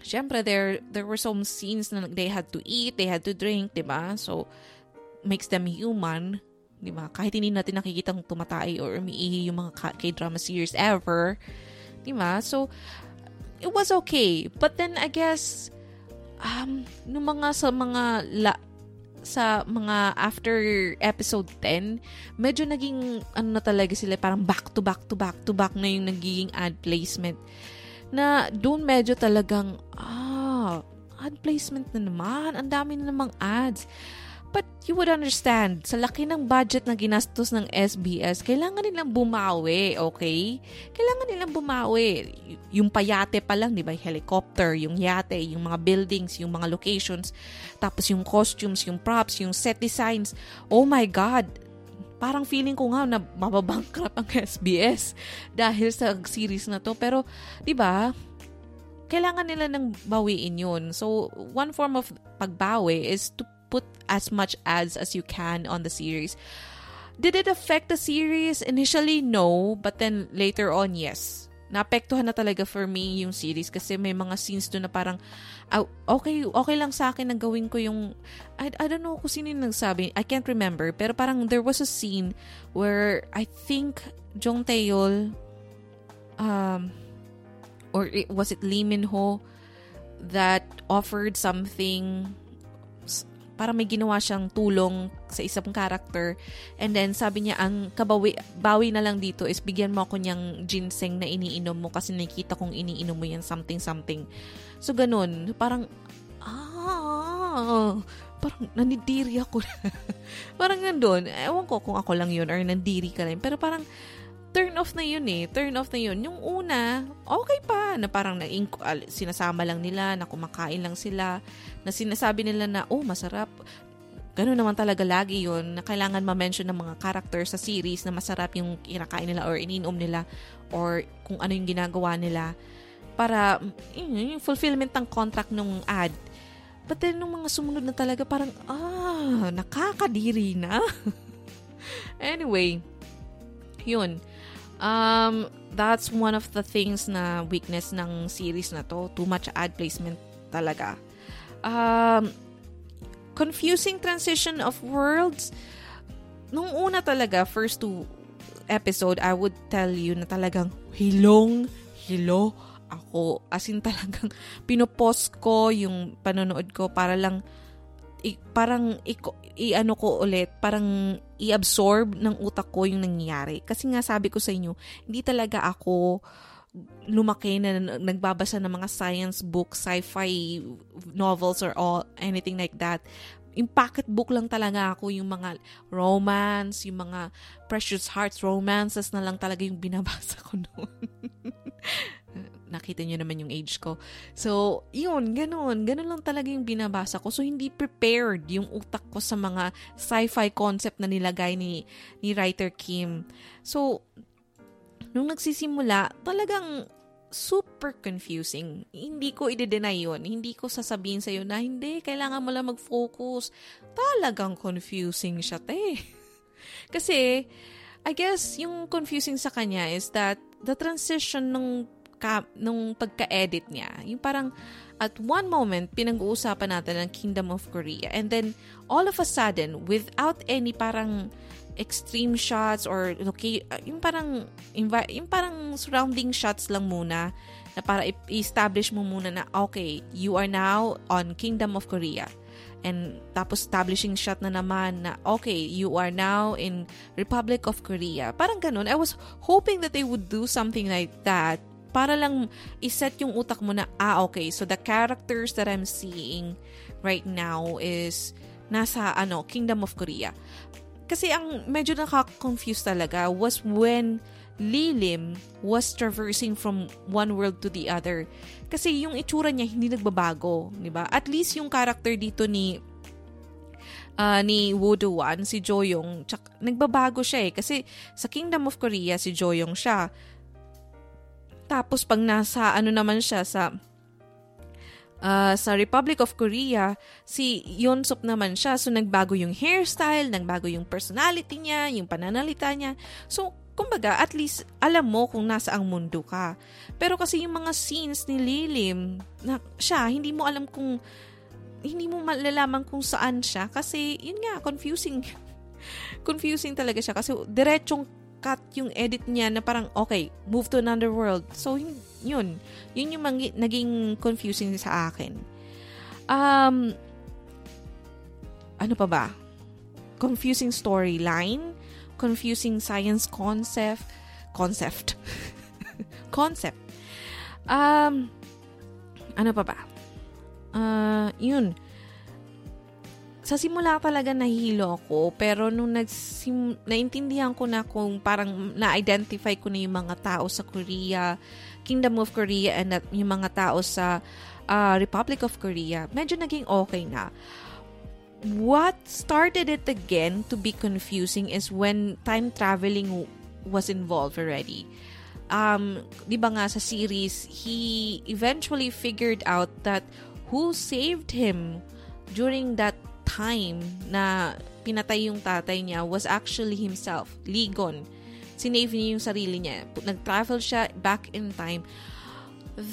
syempre, there, there were some scenes na they had to eat, they had to drink, diba? So, makes them human. Diba? Kahit hindi natin nakikitang tumatay or umiihi yung mga K-drama series ever. Diba? So, it was okay. But then, I guess, um, nung mga sa mga, la, sa mga after episode ten, medyo naging, ano na talaga sila, parang back to back to back to back na yung nagiging ad placement. Na, doon medyo talagang, ah, ad placement na naman. Ang dami na namang ads. But you would understand, sa laki ng budget na ginastos ng S B S, kailangan nilang bumawi, okay? Kailangan nilang bumawi. Y- yung payate pa lang, di ba? Helicopter, yung yate, yung mga buildings, yung mga locations, tapos yung costumes, yung props, yung set designs. Oh my God! Parang feeling ko nga na mababankrupt ang S B S dahil sa series na to. Pero, di ba? Kailangan nila nang bawiin yun. So, one form of pagbawi is to put as much ads as you can on the series. Did it affect the series? Initially, no. But then, later on, yes. Naapektuhan na talaga for me yung series kasi may mga scenes doon na parang, oh, okay, okay lang sa akin na gawin ko yung, I, I don't know kung sino yung nagsabi. I can't remember. Pero parang there was a scene where I think Jung Tae-eul, um, or it, was it Lee Min Ho, that offered something. Parang may ginawa siyang tulong sa isang character. And then, sabi niya, ang kabawi, bawi na lang dito is bigyan mo ako niyang ginseng na iniinom mo kasi nakita kong iniinom mo yan something-something. So, ganun. Parang, ah, parang nanidiri ako. Parang nandun. Ewan ko kung ako lang yun or nandiri ka rin. Pero parang, turn off na yun eh. Turn off na yun. Yung una, okay pa. Na parang na sinasama lang nila, na kumakain lang sila, na sinasabi nila na, oh, masarap. Ganun naman talaga lagi yun, na kailangan ma-mention ng mga character sa series na masarap yung kinakain nila or ininom nila or kung ano yung ginagawa nila para yun, yung fulfillment ng contract nung ad. But then, nung mga sumunod na talaga, parang, ah, nakakadiri na. Anyway, yun. Um, that's one of the things na weakness ng series na to. Too much ad placement talaga. Um, confusing transition of worlds. Nung una talaga, first two episode, I would tell you na talagang hilong, hilo ako. As in talagang pinopost ko yung panonood ko para lang, i, parang iko, i-ano ko ulit, parang i-absorb ng utak ko yung nangyayari. Kasi nga sabi ko sa inyo, hindi talaga ako lumaki na nagbabasa ng mga science books, sci-fi novels or all, anything like that. Yung pocket book lang talaga ako, yung mga romance, yung mga Precious Hearts romances na lang talaga yung binabasa ko noon. Nakita nyo naman yung age ko. So, yun, ganun. Ganun lang talaga yung binabasa ko. So, hindi prepared yung utak ko sa mga sci-fi concept na nilagay ni, ni writer Kim. So, nung nagsisimula, talagang super confusing. Hindi ko i-deny yun. Hindi ko sasabihin sa'yo na, hindi, kailangan mo lang mag-focus. Talagang confusing siya, te. Kasi, I guess, yung confusing sa kanya is that the transition ng Ka, nung pagka-edit niya. Yung parang at one moment, pinag-uusapan natin ang Kingdom of Korea. And then, all of a sudden, without any parang extreme shots or loca- yung parang yung parang surrounding shots lang muna na para i-establish mo muna na okay, you are now on Kingdom of Korea. And tapos establishing shot na naman na okay, you are now in Republic of Korea. Parang ganun. I was hoping that they would do something like that para lang iset yung utak mo na, ah, okay, so the characters that I'm seeing right now is nasa, ano, Kingdom of Korea. Kasi ang medyo nakaka-confuse talaga was when Lee Lim was traversing from one world to the other. Kasi yung itsura niya hindi nagbabago, di ba? At least yung character dito ni Uh, ni Woo Do-hwan, si Jo Yeong, tsak, nagbabago siya eh. Kasi sa Kingdom of Korea, si Jo Yeong siya. Tapos pag nasa, ano naman siya, sa uh, sa Republic of Korea, si Yon Suk naman siya. So, nagbago yung hairstyle, nagbago yung personality niya, yung pananalita niya. So, kumbaga, at least alam mo kung nasa ang mundo ka. Pero kasi yung mga scenes ni Lee Lim, na, siya, hindi mo alam kung hindi mo malalaman kung saan siya kasi yun nga, confusing. Confusing talaga siya kasi diretsong cut yung edit niya na parang okay, move to another world. So yun, yun yung mangi- naging confusing sa akin. Um, ano pa ba? Confusing storyline, confusing science concept, concept, concept. Um, ano pa ba? Uh, yun. Sa simula talaga nahihilo ako, pero nung nagsim- naintindihan ko na kung parang na-identify ko na yung mga tao sa Korea, Kingdom of Korea, and at yung mga tao sa uh, Republic of Korea, medyo naging okay na. What started it again to be confusing is when time traveling was involved already. Um, di ba nga sa series, he eventually figured out that who saved him during that time na pinatay yung tatay niya was actually himself, Lee Gon. Sinave niya yung sarili niya. Nag-travel siya back in time.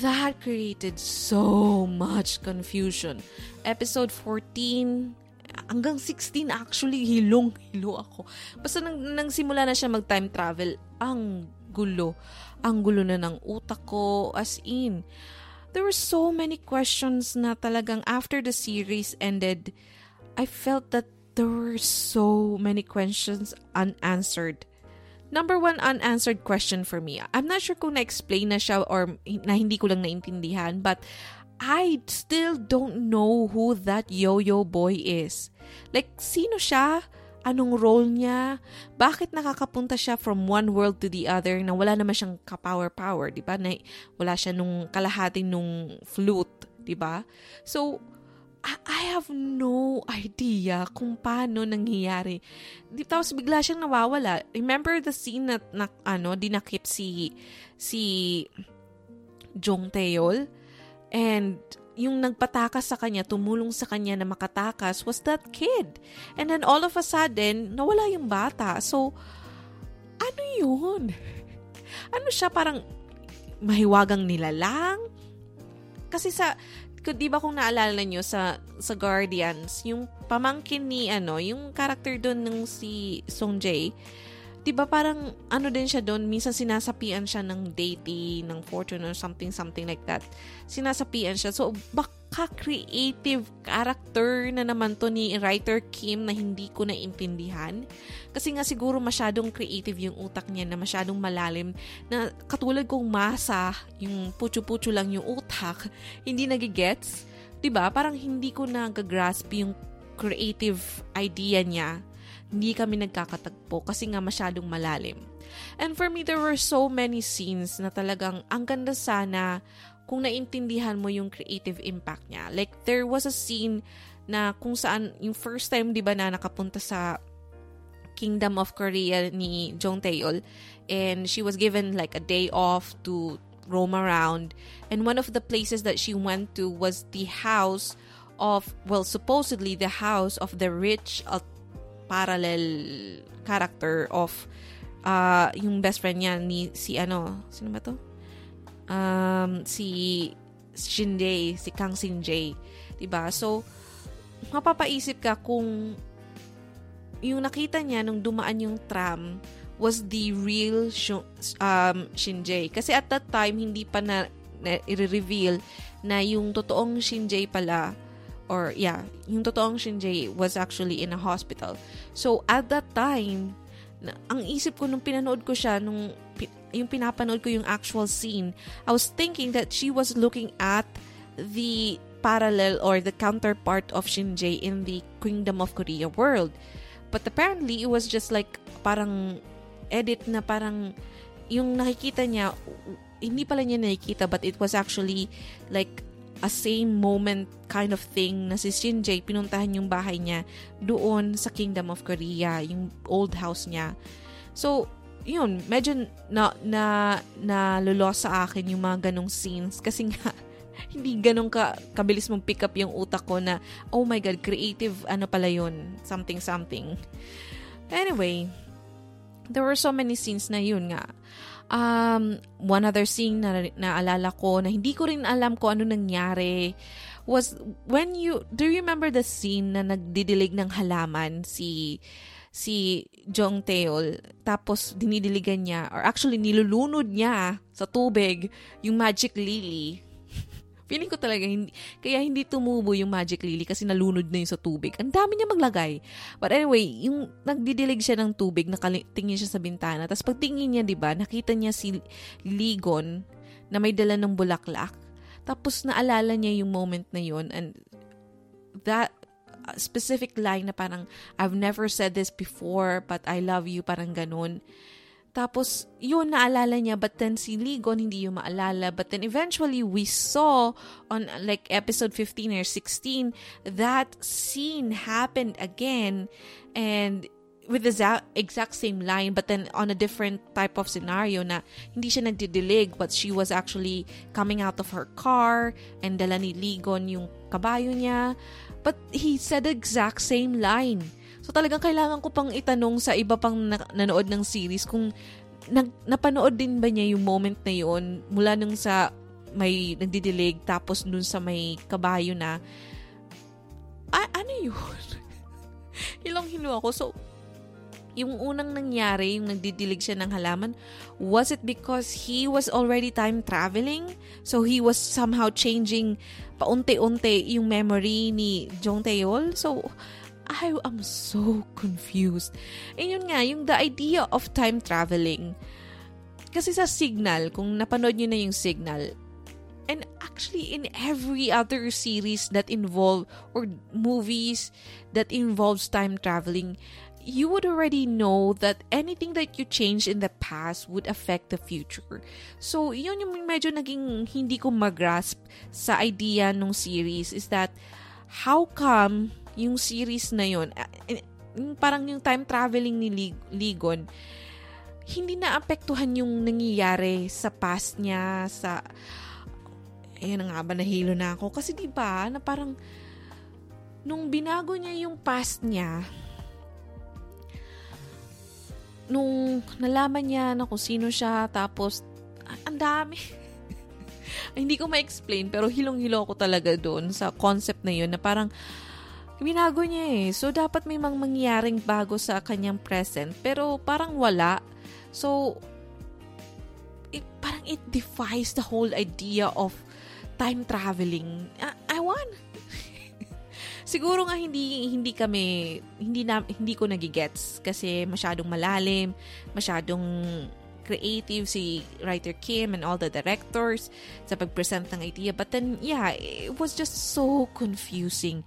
That created so much confusion. Episode fourteen hanggang sixteen actually, hilong-hilo ako. Basta nang, nang simula na siya mag-time travel, ang gulo. Ang gulo na ng utak ko, as in. There were so many questions na talagang after the series ended, I felt that there were so many questions unanswered. Number one unanswered question for me. I'm not sure kung na-explain na siya or na hindi ko lang naintindihan, but I still don't know who that yo-yo boy is. Like, sino siya? Anong role niya? Bakit nakakapunta siya from one world to the other na wala naman siyang ka-power-power, di ba? Na wala siya nung kalahati nung flute, di ba? So, I-, I have no idea kung paano nangyayari. Di, tapos bigla siyang nawawala. Remember the scene na, na ano, dinakip si si Jung Tae-eul? And yung nagpatakas sa kanya, tumulong sa kanya na makatakas was that kid. And then all of a sudden, nawala yung bata. So, ano yun? Ano siya, parang mahiwagang nilalang? Kasi sa, di ba kung naalala nyo sa, sa Guardians, yung pamangkin ni, ano, yung character doon ng si Song Jae, di ba parang ano din siya doon, minsan sinasapian siya ng deity, ng fortune or something, something like that. Sinasapian siya. So, baka creative character na naman to ni writer Kim na hindi ko naintindihan. Kasi nga siguro masyadong creative yung utak niya na masyadong malalim. Na katulad kong masa, yung pucho-pucho lang yung utak, hindi nagigets. Di ba? Parang hindi ko nagagrasp yung creative idea niya. Hindi kami nagkakatagpo kasi nga masyadong malalim. And for me, there were so many scenes na talagang ang ganda sana kung naintindihan mo yung creative impact niya. Like, there was a scene na kung saan, yung first time, di ba, na nakapunta sa Kingdom of Korea ni Jung Tae-eul, and she was given like a day off to roam around. And one of the places that she went to was the house of, well, supposedly the house of the rich parallel character of uh, yung best friend niya ni si ano, sino ba to? Um, si Shin-jae, si Kang Shin-jae, diba? So, mapapaisip ka kung yung nakita niya nung dumaan yung tram was the real sh- um, Shin-jae. Kasi at that time, hindi pa na, na i-reveal na yung totoong Shin-jae pala, or yeah, yung totoong Shin-jae was actually in a hospital. So, at that time, na, ang isip ko nung pinanood ko siya, nung pi, yung pinapanood ko yung actual scene, I was thinking that she was looking at the parallel or the counterpart of Shin-jae in the Kingdom of Korea world. But apparently, it was just like parang edit na parang yung nakikita niya, hindi pala niya nakikita, but it was actually like a same moment kind of thing na si Shin-jae pinuntahan yung bahay niya doon sa Kingdom of Korea, yung old house niya. So, yun, medyo na, na, na lulos sa akin yung mga ganong scenes kasi nga, hindi ganong ka, kabilis mong pick up yung utak ko na, oh my God, creative, ano pala yun, something, something. Anyway, there were so many scenes na yun nga. Um, one other scene na naalala ko na hindi ko rin alam ko ano nangyari was when you, do you remember the scene na nagdidilig ng halaman si si Jung Tae-eul, tapos dinidiligan niya or actually nilulunod niya sa tubig yung magic lily. Feeling ko talaga hindi, kaya hindi tumubo yung magic lily kasi nalunod na yun sa tubig. Ang dami niya maglagay. But anyway, yung nagdidilig siya ng tubig, nakatingin siya sa bintana. Tapos pagtingin niya, 'di ba, nakita niya si Lee Gon na may dala ng bulaklak. Tapos naalala niya yung moment na yun and that specific line na parang I've never said this before but I love you, parang ganun. Tapos, yun, naalala niya. But then, si Lee Gon, hindi yung maalala. But then, eventually, we saw on like episode fifteen or sixteen, that scene happened again. And with the za- exact same line, but then on a different type of scenario na hindi siya nagdidilig, but she was actually coming out of her car and dala ni Lee Gon yung kabayo niya. But he said the exact same line. So talagang kailangan ko pang itanong sa iba pang na- nanood ng series kung nag- napanood din ba niya yung moment na yun mula nung sa may nagdidilig tapos dun sa may kabayo na A- ano yun? Hilong-hilo ako. So yung unang nangyari, yung nagdidilig siya ng halaman, was it because he was already time traveling? So he was somehow changing paunti-unti yung memory ni Jung Tae-eul? So I am so confused. Eh yun nga, yung the idea of time traveling. Kasi sa Signal, kung napanood nyo na yung Signal, and actually in every other series that involve, or movies that involves time traveling, you would already know that anything that you change in the past would affect the future. So yun yung medyo naging hindi ko magrasp sa idea nung series is that how come yung series na yun, parang yung time traveling ni Lee Gon, hindi naapektuhan yung nangyayari sa past niya, sa, ayan nga ba, nahilo na ako. Kasi diba, na parang, nung binago niya yung past niya, nung nalaman niya na kung sino siya, tapos, ang dami. Hindi ko ma-explain, pero hilong-hilo ako talaga doon sa concept na yun, na parang, binago niya eh. So, dapat may mang mangyaring bago sa kanyang present. Pero, parang wala. So, it, parang it defies the whole idea of time traveling. I, I won! Siguro nga hindi, hindi kami, hindi, na, hindi ko nagigets. Kasi masyadong malalim, masyadong creative si writer Kim and all the directors sa pag-present ng idea. But then, yeah, it was just so confusing.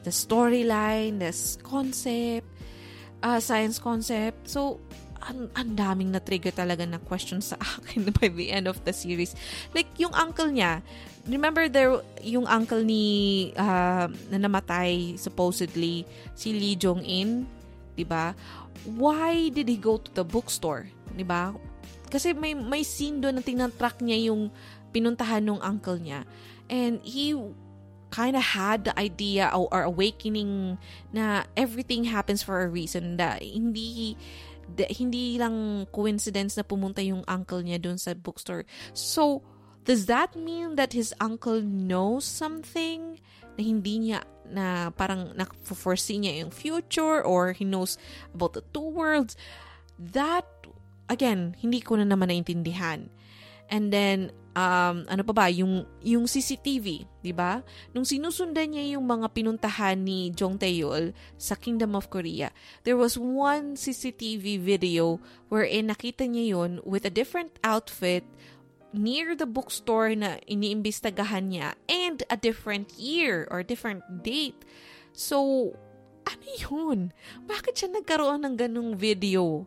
The storyline, the concept, uh, science concept. So, ang an daming na-trigger talaga na question sa akin by the end of the series. Like, yung uncle niya, remember there, yung uncle ni, uh, na namatay, supposedly, si Lee Jung Jin, diba? Why did he go to the bookstore? Diba? Kasi may, may scene doon na tinatrack niya yung pinuntahan ng uncle niya. And he kind of had the idea or, or awakening na everything happens for a reason, na hindi da, hindi lang coincidence na pumunta yung uncle niya dun sa bookstore. So, does that mean that his uncle knows something na hindi niya, na parang na-foresee niya yung future, or he knows about the two worlds? That, again, hindi ko na naman naintindihan. And then, Um, ano pa ba, yung, yung C C T V, di ba? Nung sinusundan niya yung mga pinuntahan ni Jung Tae-eul sa Kingdom of Korea, there was one C C T V video wherein nakita niya yun with a different outfit near the bookstore na iniimbestagahan niya and a different year or different date. So, ano yun? Bakit siya nagkaroon ng ganung video?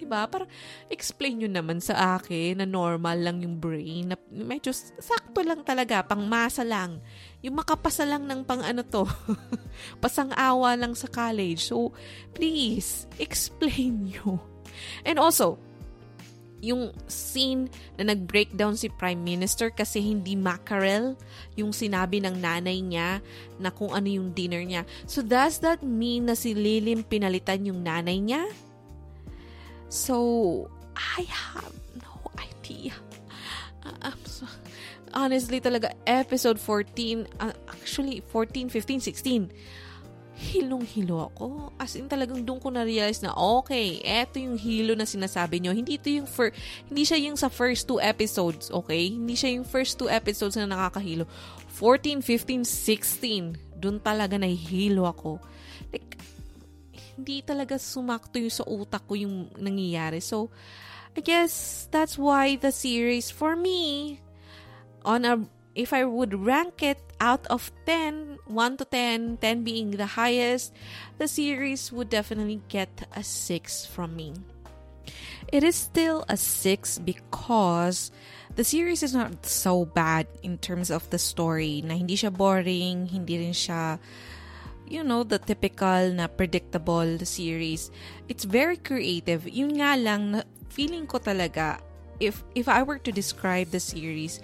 Diba? Para explain yun naman sa akin na normal lang yung brain. Na medyo sakto lang talaga, pangmasa lang. Yung makapasa lang ng pang ano to. Pasang-awa lang sa college. So, please, explain nyo. And also, yung scene na nag-breakdown si Prime Minister kasi hindi mackerel yung sinabi ng nanay niya na kung ano yung dinner niya. So, does that mean na si Lee Lim pinalitan yung nanay niya? So, I have no idea. Uh, I'm so, honestly, talaga, episode fourteen, uh, actually, fourteen, fifteen, sixteen, hilong-hilo ako. As in, talagang doon ko na-realize na, okay, eto yung hilo na sinasabi nyo. Hindi ito yung first, hindi siya yung sa first two episodes, okay? Hindi siya yung first two episodes na nakakahilo. fourteen, fifteen, sixteen, doon talaga nahihilo ako. Like, hindi talaga sumakto yung sa utak ko yung nangyayari. So, I guess that's why the series for me, on a, if I would rank it out of ten, one to ten, ten being the highest, the series would definitely get a six from me. It is still a six because the series is not so bad in terms of the story. Na hindi siya boring, hindi rin siya, you know, the typical na predictable series. It's very creative. Yun nga lang, na feeling ko talaga, if if I were to describe the series,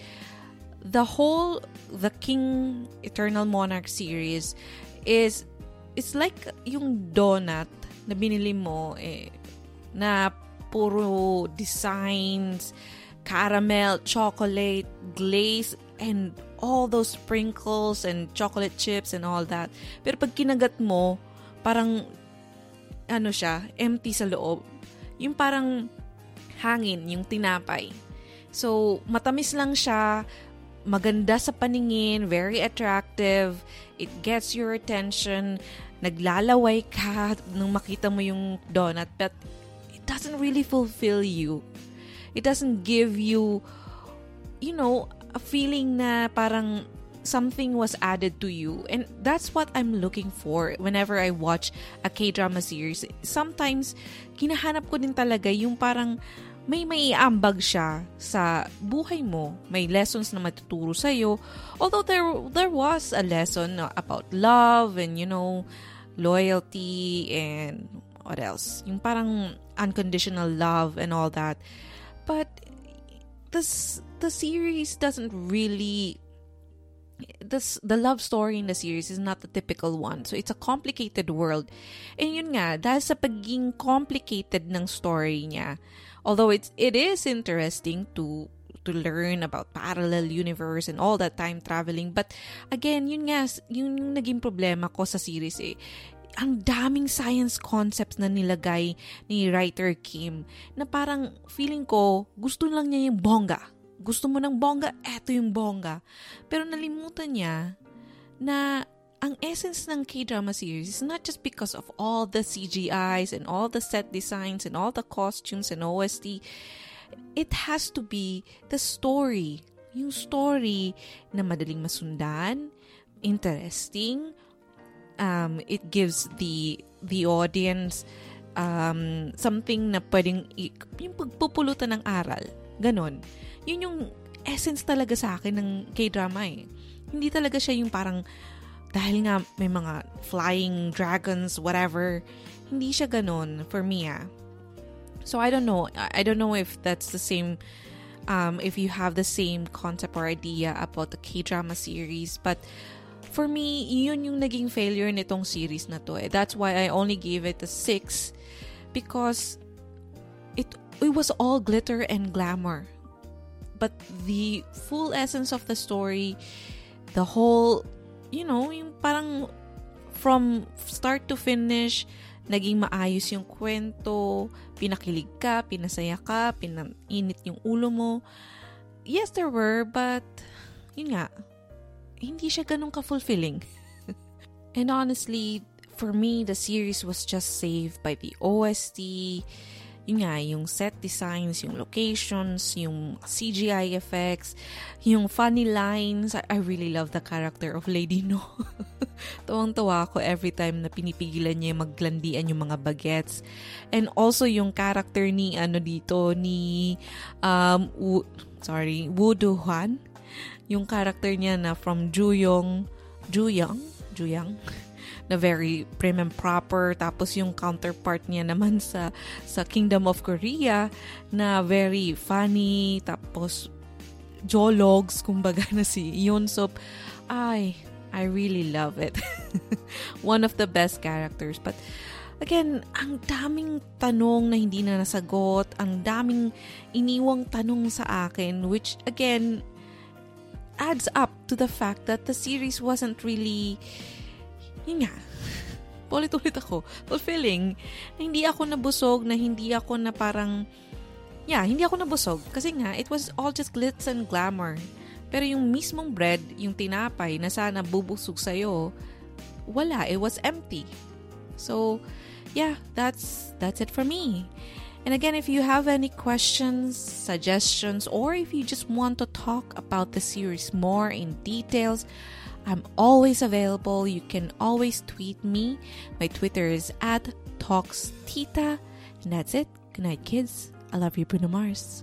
the whole The King Eternal Monarch series is, it's like yung donut na binili mo, eh, na puro designs, caramel, chocolate, glaze, and all those sprinkles and chocolate chips and all that. Pero pag kinagat mo, parang, ano siya, empty sa loob. Yung parang hangin, yung tinapay. So, matamis lang siya, maganda sa paningin, very attractive, it gets your attention, naglalaway ka nung makita mo yung donut, but it doesn't really fulfill you. It doesn't give you, you know, a feeling na parang something was added to you. And that's what I'm looking for whenever I watch a K-drama series. Sometimes, kinahanap ko din talaga yung parang may maiambag siya sa buhay mo. May lessons na matuturo sa'yo. Although there, there was a lesson about love and, you know, loyalty and what else? Yung parang unconditional love and all that. But this, the series doesn't really, this the love story in the series is not the typical one. So it's a complicated world. And yun nga, dahil sa pagiging complicated ng story niya, although it's, it is interesting to to learn about parallel universe and all that time traveling, but again, yun nga, yun yung naging problema ko sa series eh. Ang daming science concepts na nilagay ni writer Kim na parang feeling ko gusto lang niya yung bongga. Gusto mo ng bongga, eto yung bongga. Pero nalimutan niya na ang essence ng K-drama series is not just because of all the C G Is and all the set designs and all the costumes and O S T. It has to be the story. Yung story na madaling masundan, interesting. Um, it gives the the audience um, something na pwedeng i- yung pagpupulutan ng aral. Ganon. Yun yung essence talaga sa akin ng K-drama eh. Hindi talaga siya yung parang, dahil nga may mga flying dragons, whatever, hindi siya ganon for me ah. So I don't know. I don't know if that's the same, um, if you have the same concept or idea about the K-drama series. But for me, yun yung naging failure nitong series na to eh. That's why I only gave it a six because it, it was all glitter and glamour. But the full essence of the story, the whole, you know, yung parang from start to finish, naging maayos yung kwento, pinakilig ka, pinasaya ka, pinainit yung ulo mo. Yes, there were, but yun nga, hindi siya ganun ka-fulfilling. And honestly, for me, the series was just saved by the O S T, yun nga, yung set designs, yung locations, yung C G I effects, yung funny lines. I really love the character of Lady No. Tuwang-tuwa ako every time na pinipigilan niya yung maglandian yung mga bagets. And also yung character ni, ano dito, ni, um, w- sorry, Woo Do-hwan. Yung character niya na from Jo Yeong, Jo Yeong, Jo Yeong, na very prim and proper. Tapos yung counterpart niya naman sa sa Kingdom of Korea na very funny. Tapos jologs, kumbaga, na si Yoon Suk. Ay, I really love it. One of the best characters. But again, ang daming tanong na hindi na nasagot. Ang daming iniwang tanong sa akin, which again, adds up to the fact that the series wasn't really... yun nga, paulit-ulit ako, fulfilling, na hindi ako nabusog, na hindi ako na parang, yeah, hindi ako nabusog. Kasi nga, it was all just glitz and glamour. Pero yung mismong bread, yung tinapay na sana bubusog sa'yo, wala, it was empty. So, yeah, that's that's it for me. And again, if you have any questions, suggestions, or if you just want to talk about the series more in details, I'm always available. You can always tweet me. My Twitter is at TalksTita. And that's it. Good night, kids. I love you, Bruno Mars.